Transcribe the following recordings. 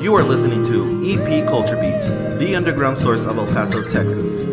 You are listening to EP Culture Beat, the underground source of El Paso, Texas.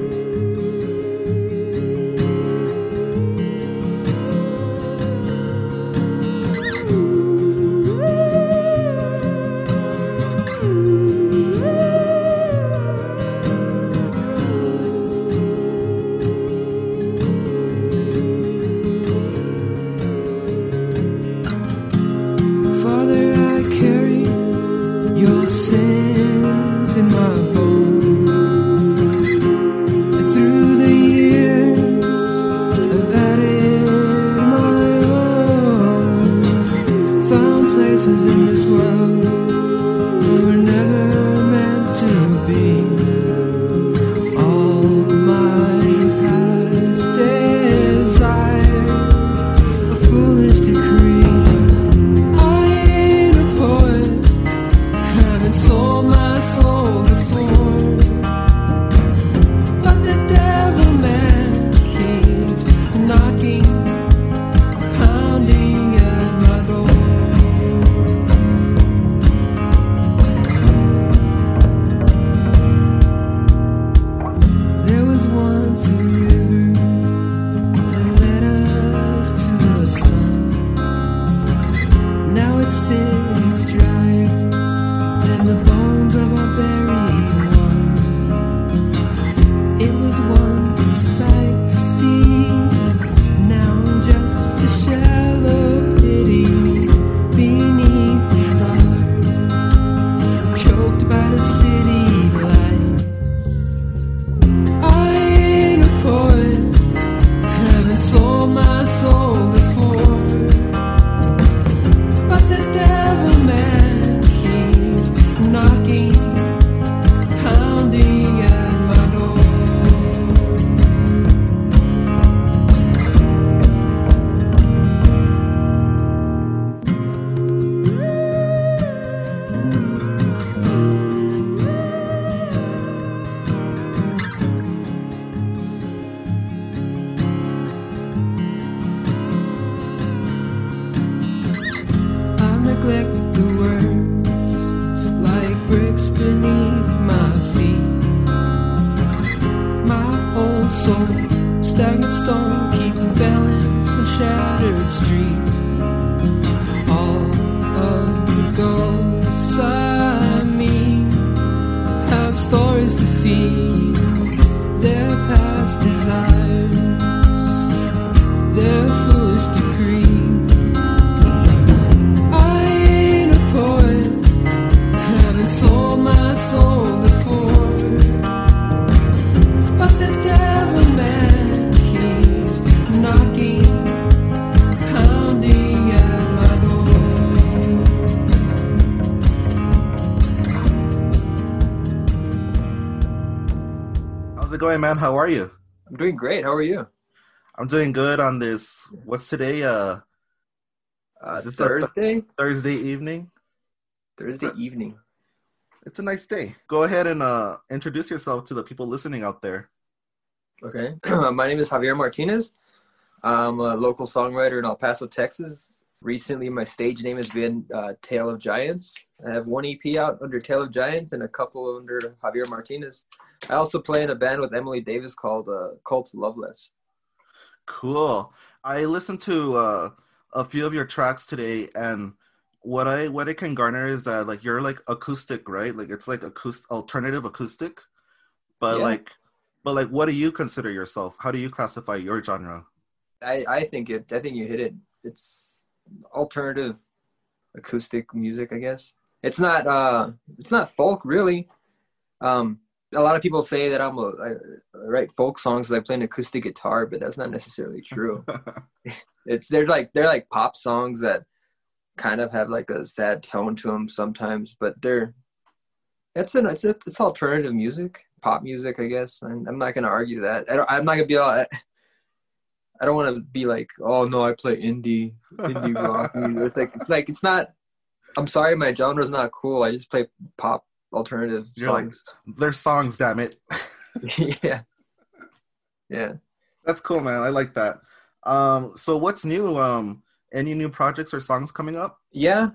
Hey man, how are you? I'm doing great. How are you? I'm doing good on this. What's today? Is this Thursday? Thursday evening. Thursday evening. It's a nice day. Go ahead and introduce yourself to the people listening out there. Okay. My name is Javier Martinez. I'm a local songwriter in El Paso, Texas. Recently, my stage name has been Tale of Giants. I have one EP out under Tale of Giants and a couple under Javier Martinez. I also play in a band with Emily Davis called Cult Loveless. Cool. I listened to a few of your tracks today, and what I can garner is that like you're like acoustic, right? Like it's like alternative acoustic. But yeah. but what do you consider yourself? How do you classify your genre? I think you hit it. It's alternative acoustic music, I guess. It's not folk really. A lot of people say that I write folk songs because I play an acoustic guitar, but that's not necessarily true. they're like pop songs that kind of have like a sad tone to them sometimes, but it's alternative music, pop music, I guess. I'm not gonna argue that. I don't want to be like, oh no, I play indie rock music. It's like it's not. I'm sorry, my genre's not cool. I just play pop. Alternative You're songs. Like, they're songs, damn it. yeah That's cool, man. I like that. So what's new? Any new projects or songs coming up? yeah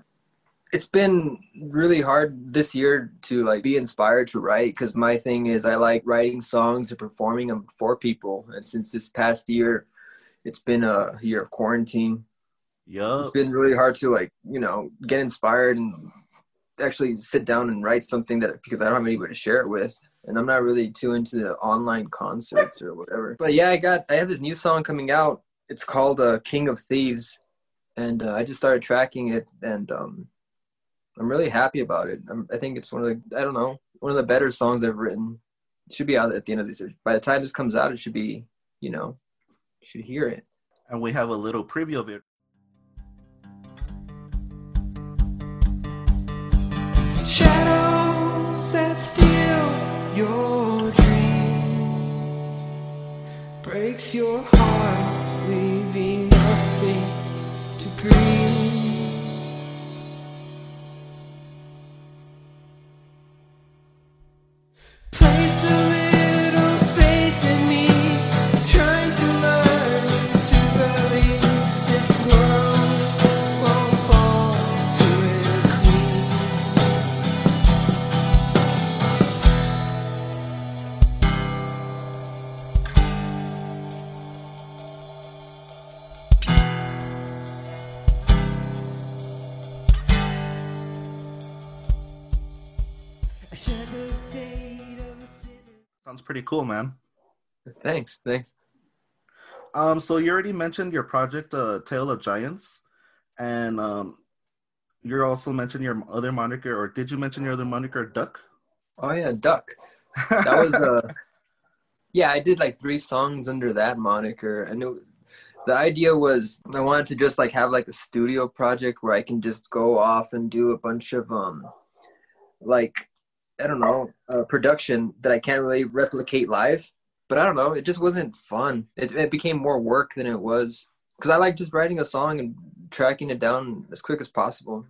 It's been really hard this year to like be inspired to write, because my thing is I like writing songs and performing them for people. And since this past year, it's been a year of quarantine. Yeah, it's been really hard to like, you know, get inspired and actually sit down and write something, that because I don't have anybody to share it with. And I'm not really too into the online concerts or whatever. But yeah, I have this new song coming out. It's called King of Thieves. And I just started tracking it, and I'm really happy about it. I think it's one of the better songs I've written. It should be out at the end of this year. By the time this comes out, it should be, you know, you should hear it. And we have a little preview of it. Shadows that steal your dream, breaks your heart, leaving nothing to grieve. Place a little faith in me, trying to learn to believe this world won't fall to its knees. I shed the date of a city. Sounds pretty cool, man. Thanks. So you already mentioned your project, Tale of Giants, and you also mentioned your other moniker, or did you mention your other moniker, Duck? Oh yeah, Duck. That was I did like 3 songs under that moniker, and the idea was I wanted to just like have like a studio project where I can just go off and do a bunch of production that I can't really replicate live. But I don't know, it just wasn't fun. It became more work than it was, because I like just writing a song and tracking it down as quick as possible.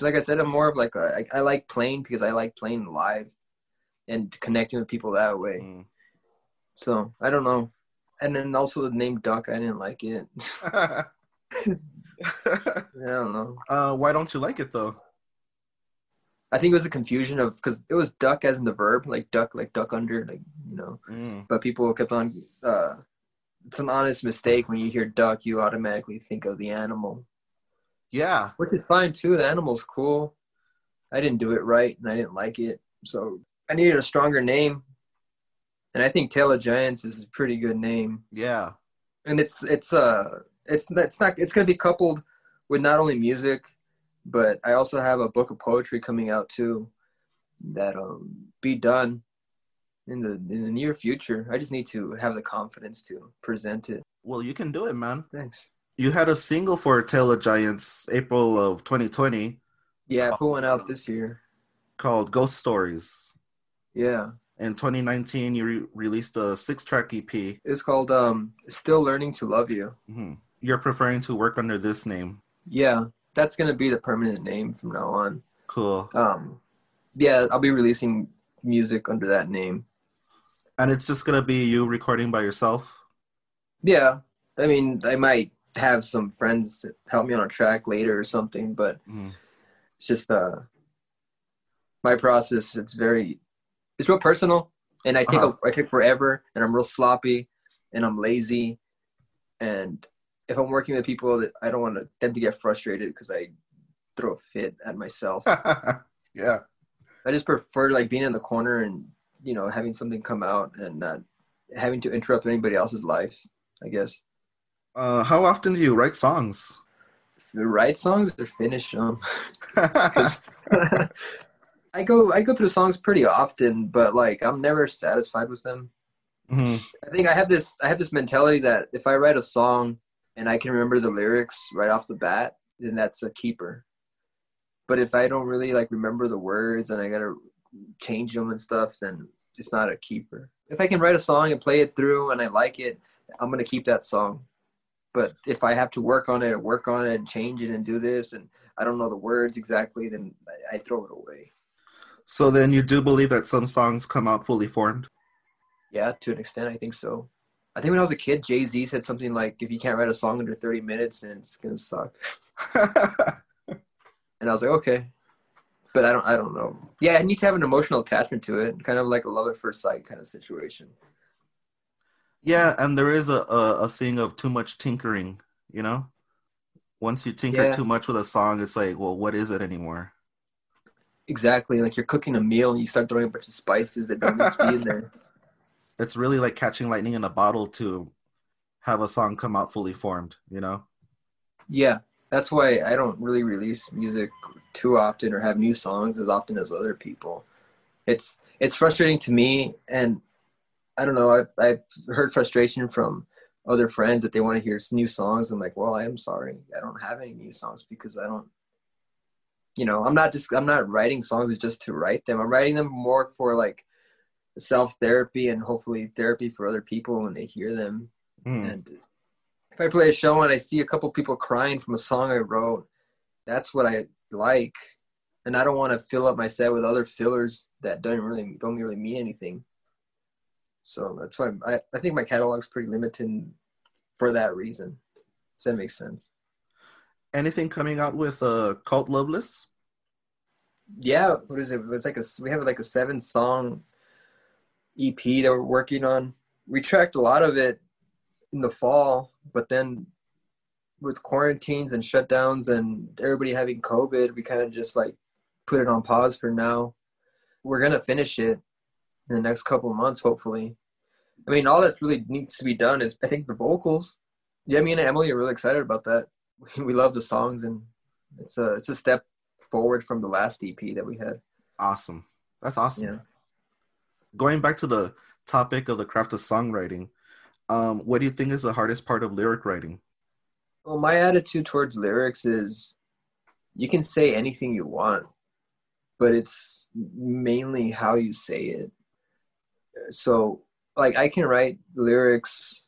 Like I said, I'm more of like I like playing, because I like playing live and connecting with people that way. So I don't know. And then also the name Duck, I didn't like it. I don't know. Why don't you like it though? I think it was a confusion of, because it was duck as in the verb, like duck under, like, you know. But people kept on, it's an honest mistake. When you hear duck, you automatically think of the animal. Yeah. Which is fine too. The animal's cool. I didn't do it right and I didn't like it. So I needed a stronger name. And I think Tale of Giants is a pretty good name. Yeah. And it's going to be coupled with not only music, but I also have a book of poetry coming out too, that'll be done in the near future. I just need to have the confidence to present it. Well, you can do it, man. Thanks. You had a single for Tale of Giants, April of 2020. Yeah, I put one out this year. Called Ghost Stories. Yeah. In 2019, you released a 6-track EP. It's called Still Learning to Love You. Mm-hmm. You're preferring to work under this name. Yeah. That's going to be the permanent name from now on. Cool. I'll be releasing music under that name. And it's just going to be you recording by yourself? Yeah. I mean, I might have some friends help me on a track later or something, but it's just my process. It's real personal, and I take I take forever, and I'm real sloppy, and I'm lazy, and if I'm working with people, that I don't want them to get frustrated because I throw a fit at myself. Yeah. I just prefer like being in the corner and, you know, having something come out and not having to interrupt anybody else's life, I guess. How often do you write songs? Write songs or finish them? I go through songs pretty often, but like I'm never satisfied with them. Mm-hmm. I think I have this mentality that if I write a song and I can remember the lyrics right off the bat, then that's a keeper. But if I don't really like remember the words and I gotta change them and stuff, then it's not a keeper. If I can write a song and play it through and I like it, I'm gonna keep that song. But if I have to work on it and change it and do this, and I don't know the words exactly, then I throw it away. So then you do believe that some songs come out fully formed? Yeah, to an extent, I think so. I think when I was a kid, Jay-Z said something like, if you can't write a song under 30 minutes, then it's going to suck. And I was like, okay. But I don't know. Yeah, I need to have an emotional attachment to it. Kind of like a love at first sight kind of situation. Yeah, and there is a thing of too much tinkering, you know? Once you tinker too much with a song, it's like, well, what is it anymore? Exactly. Like you're cooking a meal and you start throwing a bunch of spices that don't need to be in there. It's really like catching lightning in a bottle to have a song come out fully formed, you know? Yeah. That's why I don't really release music too often or have new songs as often as other people. It's frustrating to me, and I don't know, I've heard frustration from other friends that they want to hear new songs. I'm like, well, I am sorry. I don't have any new songs because I don't, you know, I'm not writing songs just to write them. I'm writing them more for like self-therapy and hopefully therapy for other people when they hear them. Mm. And if I play a show and I see a couple people crying from a song I wrote, that's what I like. And I don't want to fill up my set with other fillers that don't really mean anything. So that's why I think my catalog's pretty limited for that reason. If that makes sense. Anything coming out with Cult Loveless? Yeah, what is it? It's like we have like a 7-song EP that we're working on. We tracked a lot of it in the fall, but then with quarantines and shutdowns and everybody having COVID, we kind of just like put it on pause for now. We're gonna finish it in the next couple of months, hopefully. I mean, all that really needs to be done is, I think, the vocals. Yeah, me and Emily are really excited about that. We love the songs, and it's a step forward from the last EP that we had. Awesome. That's awesome. Yeah. Going back to the topic of the craft of songwriting, what do you think is the hardest part of lyric writing? Well, my attitude towards lyrics is you can say anything you want, but it's mainly how you say it. So, like, I can write lyrics.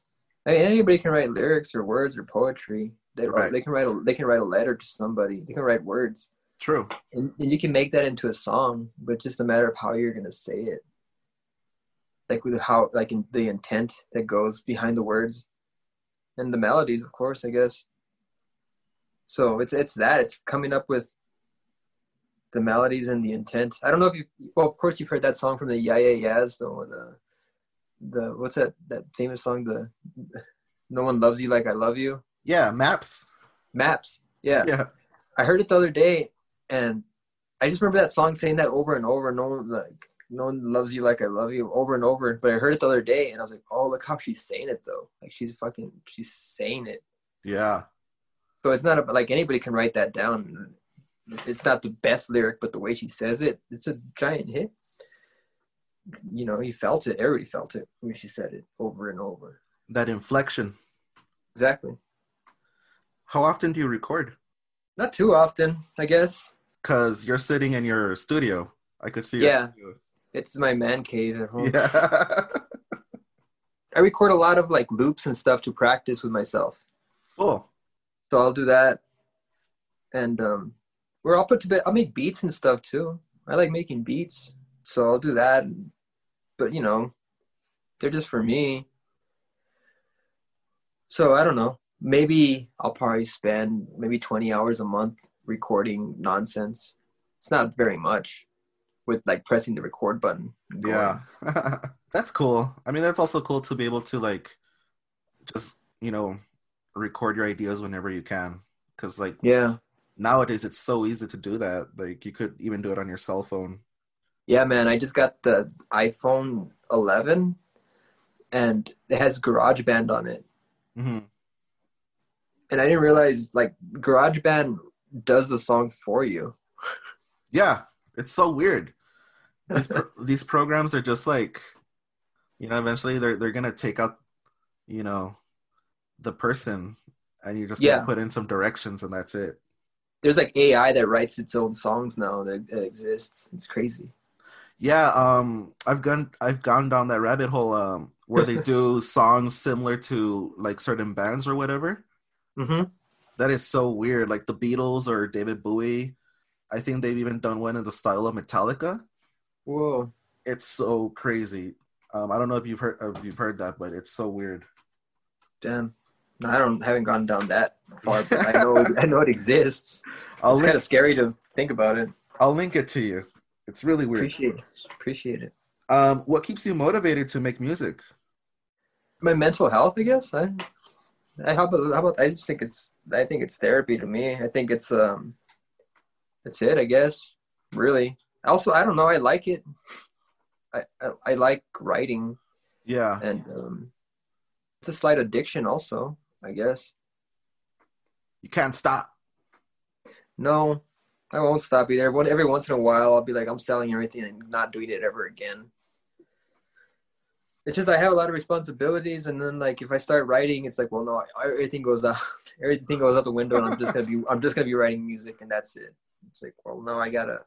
I mean, anybody can write lyrics or words or poetry. They can write a letter to somebody. They can write words. True. And you can make that into a song, but it's just a matter of how you're going to say it. Like with how, like in the intent that goes behind the words, and the melodies, of course, I guess. So it's coming up with the melodies and the intent. I don't know if of course you've heard that song from the Yeah Yeah Yeahs, though. The what's that famous song? The No One Loves You Like I Love You. Yeah, Maps. Yeah. I heard it the other day, and I just remember that song saying that over and over. No one loves you like I love you, over and over. But I heard it the other day, and I was like, oh, look how she's saying it, though. Like, she's saying it. Yeah. So it's not, like, anybody can write that down. It's not the best lyric, but the way she says it, it's a giant hit. You know, everybody felt it when she said it over and over. That inflection. Exactly. How often do you record? Not too often, I guess. Because you're sitting in your studio. I could see your studio. It's my man cave at home. Yeah. I record a lot of like loops and stuff to practice with myself. Cool. So I'll do that. And we're all put to bed. I'll make beats and stuff too. I like making beats. So I'll do that. But, you know, they're just for me. So I don't know. Maybe I'll probably spend 20 hours a month recording nonsense. It's not very much. With like pressing the record button. Yeah. That's cool. I mean, that's also cool to be able to like, just, you know, record your ideas whenever you can. Cause like, yeah, nowadays it's so easy to do that. Like you could even do it on your cell phone. Yeah, man. I just got the iPhone 11 and it has GarageBand on it. Mm-hmm. And I didn't realize like GarageBand does the song for you. Yeah. It's so weird. These programs are just like, you know, eventually they're going to take out, you know, the person and you just gotta put in some directions and that's it. There's like AI that writes its own songs now that exists. It's crazy. Yeah. I've gone down that rabbit hole where they do songs similar to like certain bands or whatever. Mm-hmm. That is so weird. Like the Beatles or David Bowie. I think they've even done one in the style of Metallica. Whoa. It's so crazy. I don't know if you've heard that, but it's so weird. Damn. No, I haven't gone down that far, but I know it exists. It's kind of scary to think about it. I'll link it to you. It's really weird. Appreciate it. What keeps you motivated to make music? My mental health, I guess. I think it's therapy to me. I think it's that's it, I guess. Really. Also, I don't know. I like it. I like writing. Yeah. And it's a slight addiction also, I guess. You can't stop. No, I won't stop either. Every once in a while, I'll be like, I'm selling everything and not doing it ever again. It's just I have a lot of responsibilities, and then if I start writing, it's like, well, no, everything goes out. Everything goes out the window, and I'm just gonna be writing music, and that's it. It's like, well, no, I gotta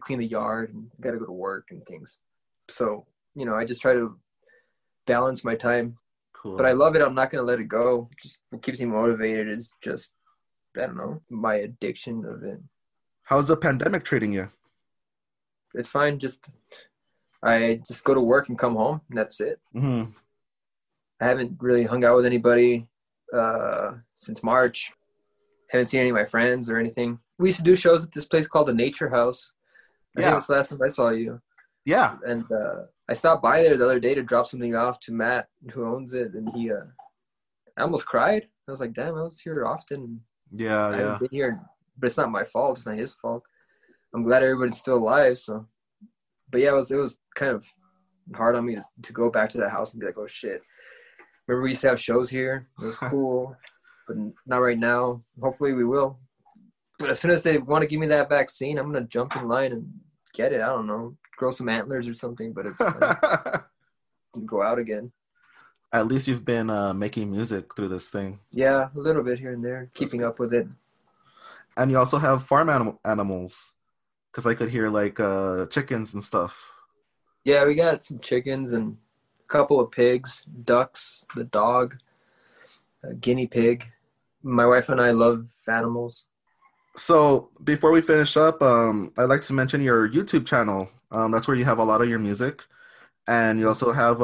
clean the yard, and I gotta go to work and things. So I just try to balance my time. Cool. But I love it. I'm not gonna let it go. Just what keeps me motivated is just, I don't know, my addiction of it. How's the pandemic treating you? It's fine. I just go to work and come home, and that's it. Mm-hmm. I haven't really hung out with anybody since March. Haven't seen any of my friends or anything. We used to do shows at this place called the Nature House. I think that's the last time I saw you. Yeah. And I stopped by there the other day to drop something off to Matt, who owns it, and he I almost cried. I was like, damn, I was here often. Yeah, I haven't been here, but it's not my fault. It's not his fault. I'm glad everybody's still alive, so. But yeah, it was kind of hard on me to go back to that house and be like, oh shit. Remember we used to have shows here. It was cool, but not right now. Hopefully we will. But as soon as they want to give me that vaccine, I'm going to jump in line and get it. I don't know, grow some antlers or something, but it's go out again. At least you've been making music through this thing. Yeah, a little bit here and there, keeping up with it. And you also have farm animals. Because I could hear chickens and stuff. Yeah, we got some chickens and a couple of pigs, ducks, the dog, a guinea pig. My wife and I love animals. So before we finish up, I'd like to mention your YouTube channel. That's where you have a lot of your music. And you also have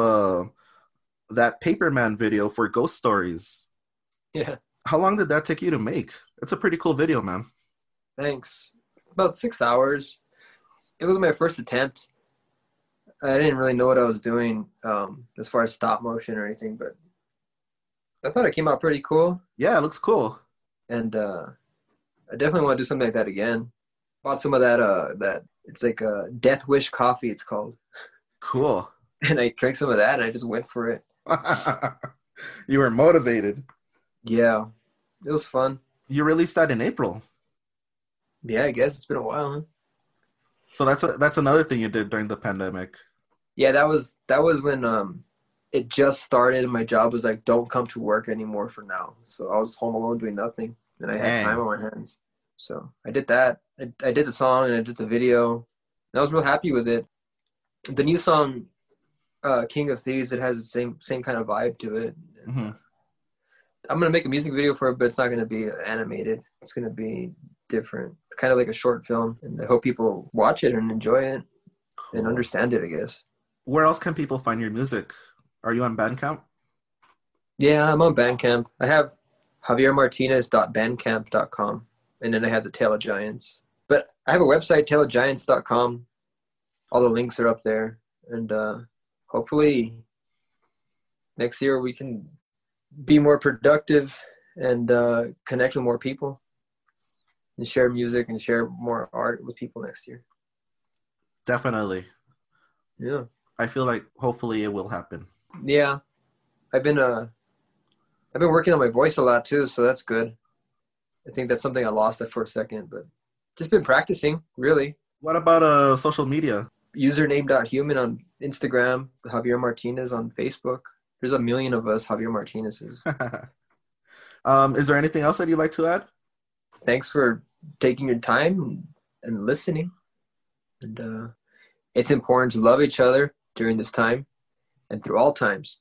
that Paper Man video for Ghost Stories. Yeah. How long did that take you to make? It's a pretty cool video, man. Thanks. About 6 hours. It was my first attempt. I didn't really know what I was doing as far as stop motion or anything, but I thought it came out pretty cool. Yeah, it looks cool. And I definitely want to do something like that again. Bought some of that, it's like a Death Wish coffee, it's called. Cool. And I drank some of that, and I just went for it. You were motivated. Yeah, it was fun. You released that in April. Yeah, I guess it's been a while, huh? So that's another thing you did during the pandemic. Yeah, that was when it just started, and my job was like, don't come to work anymore for now. So I was home alone doing nothing, and I had time on my hands. So I did that. I did the song, and I did the video, and I was real happy with it. The new song, King of Thieves, it has the same kind of vibe to it. Mm-hmm. I'm going to make a music video for it, but it's not going to be animated. It's going to be different, kind of like a short film, and I hope people watch it and enjoy it. Cool. And understand it, I guess. Where else can people find your music? Are you on Bandcamp? Yeah, I'm on Bandcamp. I have javiermartinez.bandcamp.com, and then I have the Tale of Giants. But I have a website, taleofgiants.com. All the links are up there, and hopefully next year we can be more productive and connect with more people and share music and share more art with people next year. Definitely. Yeah. I feel like hopefully it will happen. Yeah. I've been working on my voice a lot too, so that's good. I think that's something I lost it for a second, but just been practicing, really. What about social media? Username.human on Instagram, Javier Martinez on Facebook. There's a million of us Javier Martinez's. Is there anything else that you'd like to add? Thanks for taking your time and listening. And it's important to love each other during this time and through all times.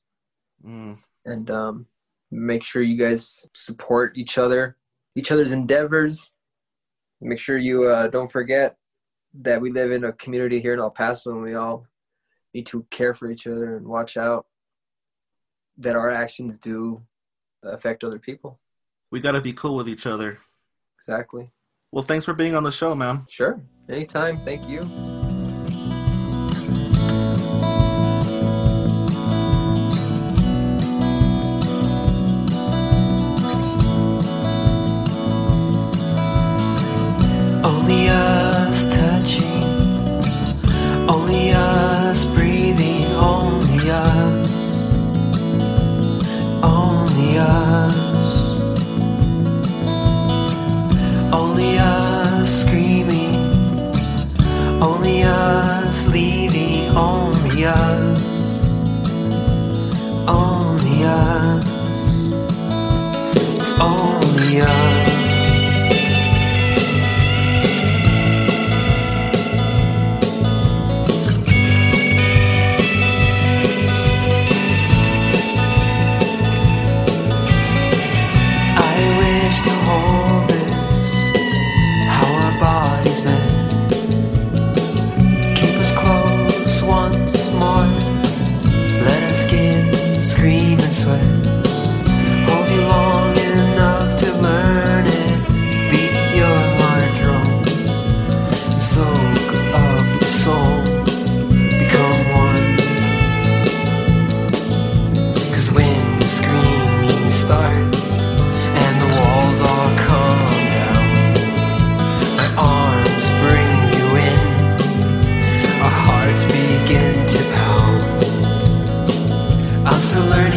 Mm. And make sure you guys support each other's endeavors. Make sure you don't forget that we live in a community here in El Paso, and we all need to care for each other and watch out that our actions do affect other people. We got to be cool with each other. Exactly. Well, thanks for being on the show, man. Sure. Anytime. Thank you. Only us touching, only us breathing, only us, only us, only us screaming, only us leaving, only us, only us, it's only us.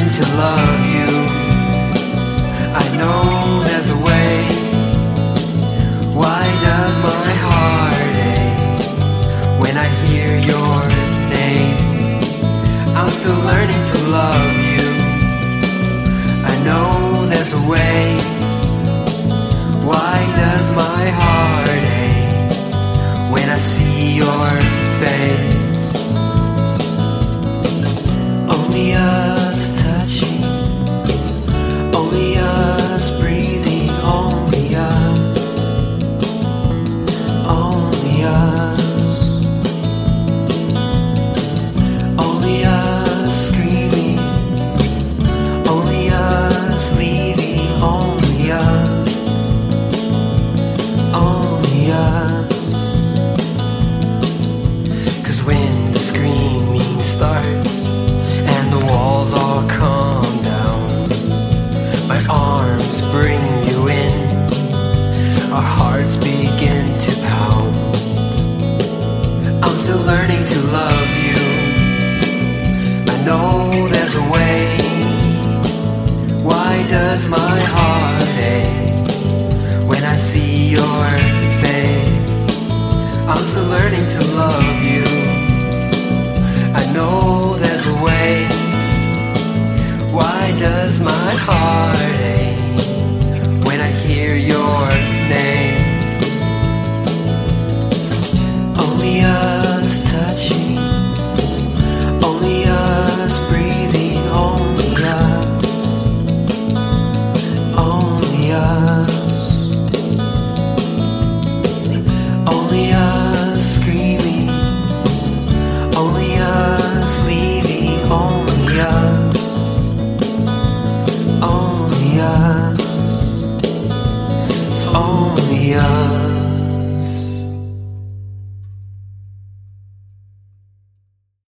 To love you, I know there's a way. Why does my heart ache when I hear your name? I'm still learning to love you, I know there's a way. Why does my heart ache when I see your face? Only us touching, only us breathing, only us, only us, only us screaming, only us leaving, only us, only us, 'cause when